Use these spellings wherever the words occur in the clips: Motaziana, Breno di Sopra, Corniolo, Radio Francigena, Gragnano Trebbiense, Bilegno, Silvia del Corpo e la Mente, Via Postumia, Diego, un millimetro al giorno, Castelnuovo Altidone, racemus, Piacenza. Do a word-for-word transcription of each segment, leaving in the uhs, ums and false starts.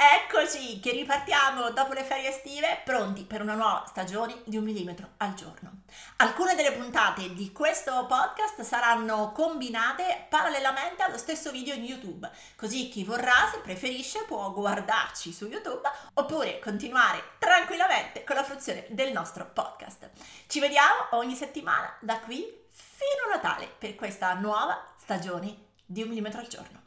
Eccoci che ripartiamo dopo le ferie estive, pronti per una nuova stagione di un millimetro al giorno. Alcune delle puntate di questo podcast saranno combinate parallelamente allo stesso video in YouTube, così chi vorrà, se preferisce, può guardarci su YouTube oppure continuare tranquillamente con la fruizione del nostro podcast. Ci vediamo ogni settimana da qui fino a Natale per questa nuova stagione di un millimetro al giorno.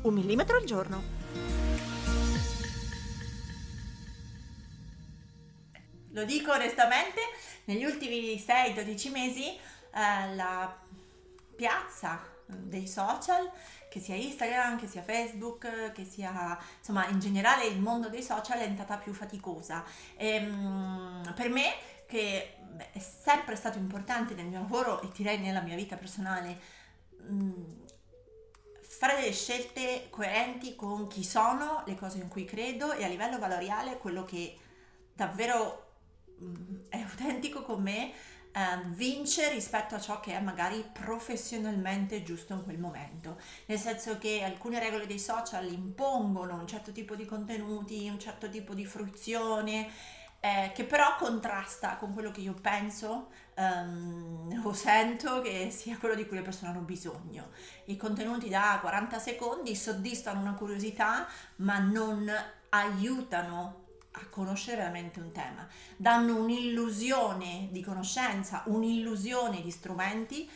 Un millimetro al giorno. Lo dico onestamente, negli ultimi sei dodici mesi eh, la piazza dei social, che sia Instagram, che sia Facebook, che sia insomma in generale il mondo dei social, è diventata più faticosa. E, mh, per me, che beh, è sempre stato importante nel mio lavoro e direi nella mia vita personale, mh, fare delle scelte coerenti con chi sono, le cose in cui credo e a livello valoriale quello che davvero è autentico con me eh, vince rispetto a ciò che è magari professionalmente giusto in quel momento, nel senso che alcune regole dei social impongono un certo tipo di contenuti, un certo tipo di fruizione eh, che però contrasta con quello che io penso Um, o sento che sia quello di cui le persone hanno bisogno. I contenuti da quaranta secondi soddisfano una curiosità ma non aiutano a conoscere veramente un tema, danno un'illusione di conoscenza, un'illusione di strumenti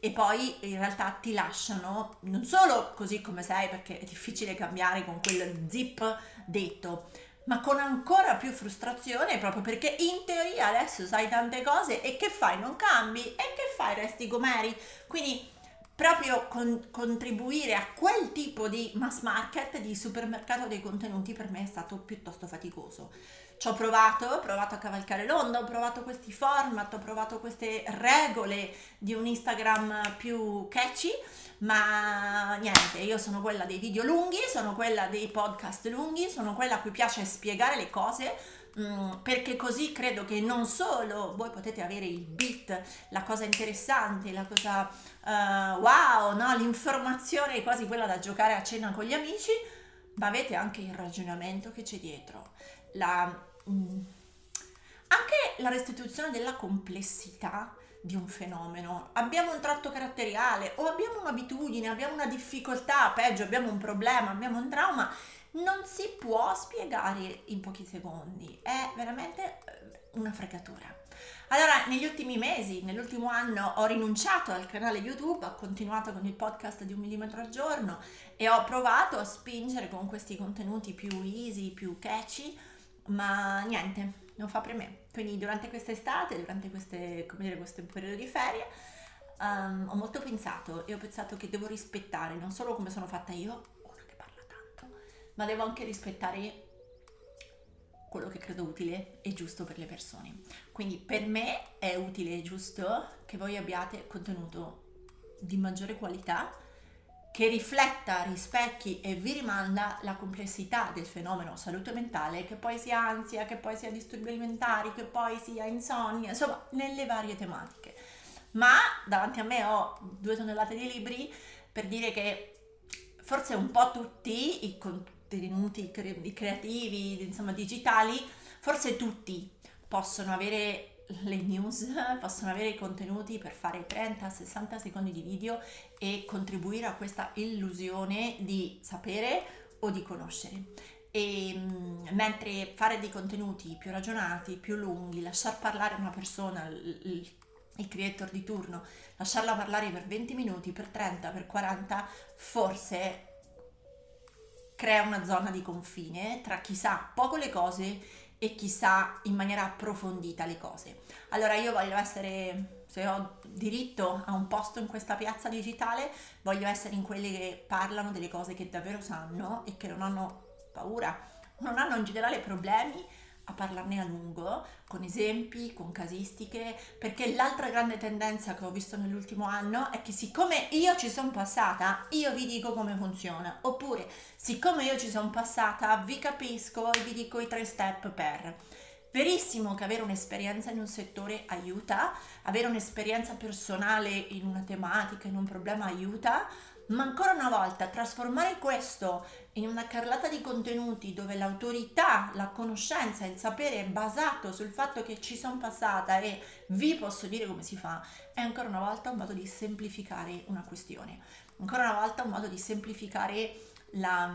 e poi in realtà ti lasciano non solo così come sei, perché è difficile cambiare con quel zip detto, ma con ancora più frustrazione, proprio perché in teoria adesso sai tante cose e che fai? Non cambi? E che fai? Resti gomeri? Quindi proprio con, contribuire a quel tipo di mass market, di supermercato dei contenuti, per me è stato piuttosto faticoso. Ci ho provato, ho provato a cavalcare l'onda, ho provato questi format, ho provato queste regole di un Instagram più catchy, ma niente, io sono quella dei video lunghi, sono quella dei podcast lunghi, sono quella a cui piace spiegare le cose, mh, perché così credo che non solo voi potete avere il beat, la cosa interessante, la cosa uh, wow, no? L'informazione è quasi quella da giocare a cena con gli amici, ma avete anche il ragionamento che c'è dietro. La, mh, anche la restituzione della complessità di un fenomeno. Abbiamo un tratto caratteriale o abbiamo un'abitudine, abbiamo una difficoltà, peggio abbiamo un problema, abbiamo un trauma, non si può spiegare in pochi secondi, è veramente una fregatura. Allora, negli ultimi mesi, nell'ultimo anno, ho rinunciato al canale YouTube, ho continuato con il podcast di un millimetro al giorno e ho provato a spingere con questi contenuti più easy, più catchy, ma niente, non fa per me. Quindi durante quest'estate, durante queste, come dire, questo periodo di ferie, um, ho molto pensato e ho pensato che devo rispettare non solo come sono fatta io, una che parla tanto, ma devo anche rispettare quello che credo utile e giusto per le persone. Quindi per me è utile e giusto che voi abbiate contenuto di maggiore qualità, che rifletta, rispecchi e vi rimanda la complessità del fenomeno salute mentale, che poi sia ansia, che poi sia disturbi alimentari, che poi sia insonnia, insomma, nelle varie tematiche. Ma davanti a me ho due tonnellate di libri, per dire che forse un po' tutti i contenuti cre- creativi, insomma digitali, forse tutti possono avere le news, possono avere i contenuti per fare trenta sessanta secondi di video e contribuire a questa illusione di sapere o di conoscere, e mentre fare dei contenuti più ragionati, più lunghi, lasciar parlare una persona, il, il creator di turno, lasciarla parlare per venti minuti, per trenta, per quaranta, forse crea una zona di confine tra chi sa poco le cose e chissà in maniera approfondita le cose. Allora io voglio essere, se ho diritto a un posto in questa piazza digitale, voglio essere in quelli che parlano delle cose che davvero sanno e che non hanno paura non hanno in generale problemi a parlarne a lungo, con esempi, con casistiche, perché l'altra grande tendenza che ho visto nell'ultimo anno è che siccome io ci sono passata, io vi dico come funziona, oppure siccome io ci sono passata, vi capisco e vi dico i tre step per. Verissimo che avere un'esperienza in un settore aiuta, avere un'esperienza personale in una tematica, in un problema aiuta, ma ancora una volta trasformare questo in una carrellata di contenuti dove l'autorità, la conoscenza, il sapere è basato sul fatto che ci sono passata e vi posso dire come si fa, è ancora una volta un modo di semplificare una questione, ancora una volta un modo di semplificare la...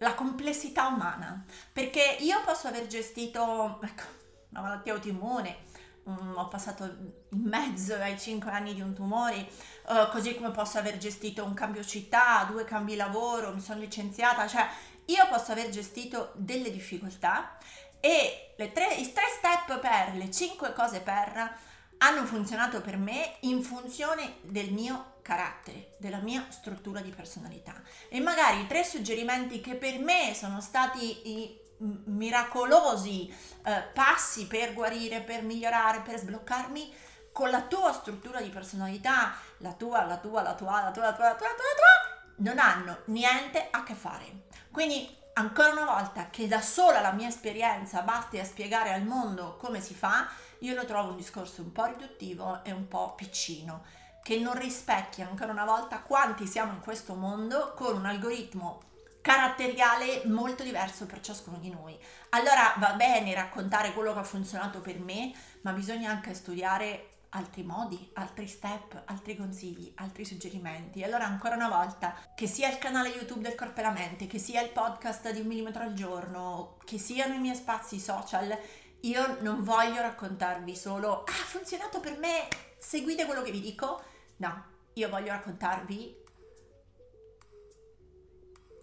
la complessità umana, perché io posso aver gestito ecco, una malattia autoimmune, um, ho passato in mezzo ai cinque anni di un tumore, uh, così come posso aver gestito un cambio città, due cambi lavoro, mi sono licenziata, cioè io posso aver gestito delle difficoltà e le tre, i tre step per, le cinque cose per hanno funzionato per me in funzione del mio carattere, della mia struttura di personalità. E magari i tre suggerimenti che per me sono stati i miracolosi eh, passi per guarire, per migliorare, per sbloccarmi, con la tua struttura di personalità, la tua, la tua, la tua, la tua, la tua, la tua, la tua, non hanno niente a che fare. Quindi ancora una volta che da sola la mia esperienza basti a spiegare al mondo come si fa, io lo trovo un discorso un po' riduttivo e un po' piccino, che non rispecchia ancora una volta quanti siamo in questo mondo con un algoritmo caratteriale molto diverso per ciascuno di noi. Allora va bene raccontare quello che ha funzionato per me, ma bisogna anche studiare altri modi, altri step, altri consigli, altri suggerimenti. Allora ancora una volta, che sia il canale YouTube del Corpo e la Mente, che sia il podcast di Un Millimetro al Giorno, che siano i miei spazi social, io non voglio raccontarvi solo ah, ha funzionato per me, seguite quello che vi dico. No, io voglio raccontarvi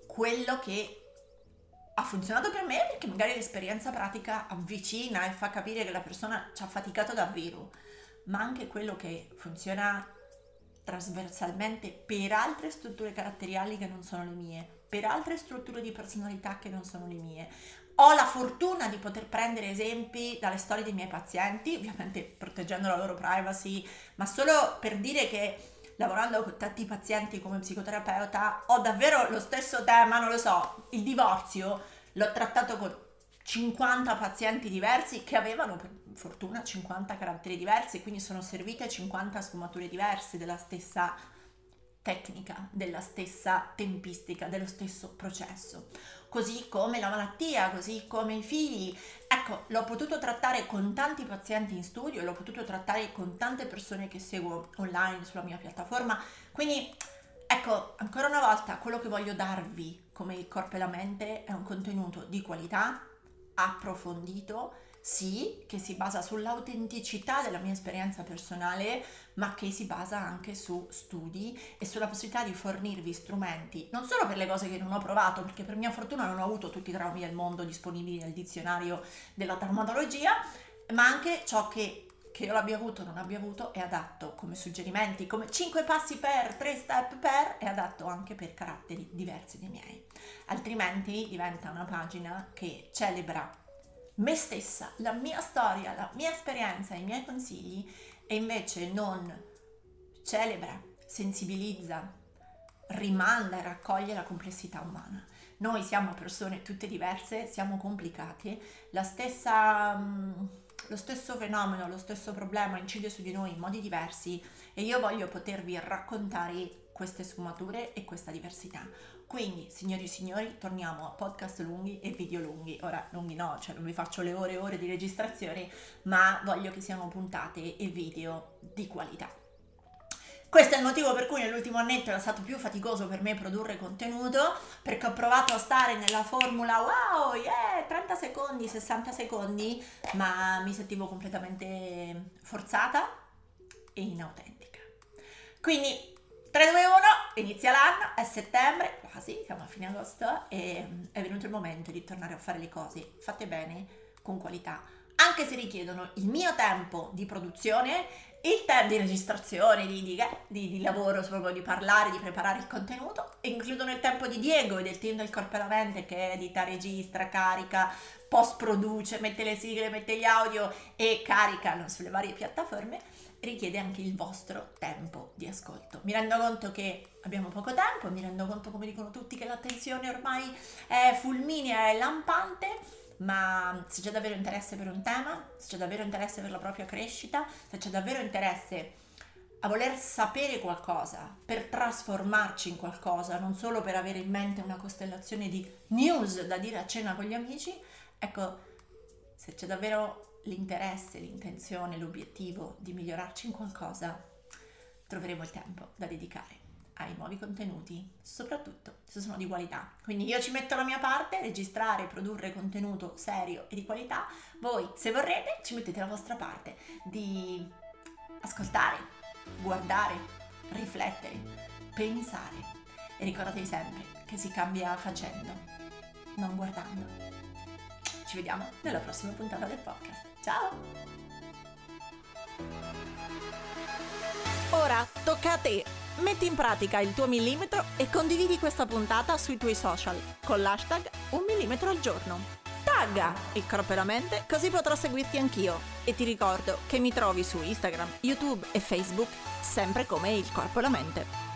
quello che ha funzionato per me, perché magari l'esperienza pratica avvicina e fa capire che la persona ci ha faticato davvero, ma anche quello che funziona trasversalmente per altre strutture caratteriali che non sono le mie, per altre strutture di personalità che non sono le mie. Ho la fortuna di poter prendere esempi dalle storie dei miei pazienti, ovviamente proteggendo la loro privacy, ma solo per dire che lavorando con tanti pazienti come psicoterapeuta ho davvero lo stesso tema, non lo so, il divorzio, l'ho trattato con cinquanta pazienti diversi che avevano per fortuna cinquanta caratteri diversi, quindi sono servite cinquanta sfumature diverse della stessa tecnica, della stessa tempistica, dello stesso processo. Così come la malattia, così come i figli. Ecco, l'ho potuto trattare con tanti pazienti in studio, l'ho potuto trattare con tante persone che seguo online sulla mia piattaforma. Quindi ecco, ancora una volta, quello che voglio darvi come il Corpo e la Mente è un contenuto di qualità, approfondito, sì, che si basa sull'autenticità della mia esperienza personale, ma che si basa anche su studi e sulla possibilità di fornirvi strumenti, non solo per le cose che non ho provato, perché per mia fortuna non ho avuto tutti i traumi del mondo disponibili nel dizionario della traumatologia, ma anche ciò che, che io l'abbia avuto o non abbia avuto è adatto come suggerimenti, come cinque passi per, tre step per, è adatto anche per caratteri diversi dei miei. Altrimenti diventa una pagina che celebra me stessa, la mia storia, la mia esperienza, i miei consigli, e invece non celebra, sensibilizza, rimanda e raccoglie la complessità umana. Noi siamo persone tutte diverse, siamo complicate, la stessa, lo stesso fenomeno, lo stesso problema incide su di noi in modi diversi e io voglio potervi raccontare queste sfumature e questa diversità. Quindi, signori e signori, torniamo a podcast lunghi e video lunghi. Ora, lunghi no, cioè non vi faccio le ore e ore di registrazione, ma voglio che siano puntate e video di qualità. Questo è il motivo per cui nell'ultimo annetto era stato più faticoso per me produrre contenuto, perché ho provato a stare nella formula wow, yeah, trenta secondi, sessanta secondi, ma mi sentivo completamente forzata e inautentica. Quindi, tre, due, uno, inizia l'anno, è settembre, quasi, siamo a fine agosto e è venuto il momento di tornare a fare le cose fatte bene, con qualità, anche se richiedono il mio tempo di produzione, il tempo di registrazione, di, di, di, di lavoro, proprio di parlare, di preparare il contenuto, e includono il tempo di Diego e del team del Corpo e la Mente, che edita, registra, carica, post produce, mette le sigle, mette gli audio e caricano sulle varie piattaforme. Richiede anche il vostro tempo di ascolto. Mi rendo conto che abbiamo poco tempo, mi rendo conto, come dicono tutti, che l'attenzione ormai è fulminea e lampante, ma se c'è davvero interesse per un tema, se c'è davvero interesse per la propria crescita, se c'è davvero interesse a voler sapere qualcosa per trasformarci in qualcosa, non solo per avere in mente una costellazione di news da dire a cena con gli amici, ecco, se c'è davvero l'interesse, l'intenzione, l'obiettivo di migliorarci in qualcosa, troveremo il tempo da dedicare ai nuovi contenuti, soprattutto se sono di qualità. Quindi io ci metto la mia parte, registrare, produrre contenuto serio e di qualità. Voi, se vorrete, ci mettete la vostra parte di ascoltare, guardare, riflettere, pensare. E ricordatevi sempre che si cambia facendo, non guardando. Ci vediamo nella prossima puntata del podcast. Ciao! Ora tocca a te! Metti in pratica il tuo millimetro e condividi questa puntata sui tuoi social con l'hashtag un millimetro al giorno. Tagga il Corpo e la Mente, così potrò seguirti anch'io. E ti ricordo che mi trovi su Instagram, YouTube e Facebook sempre come il Corpo e la Mente.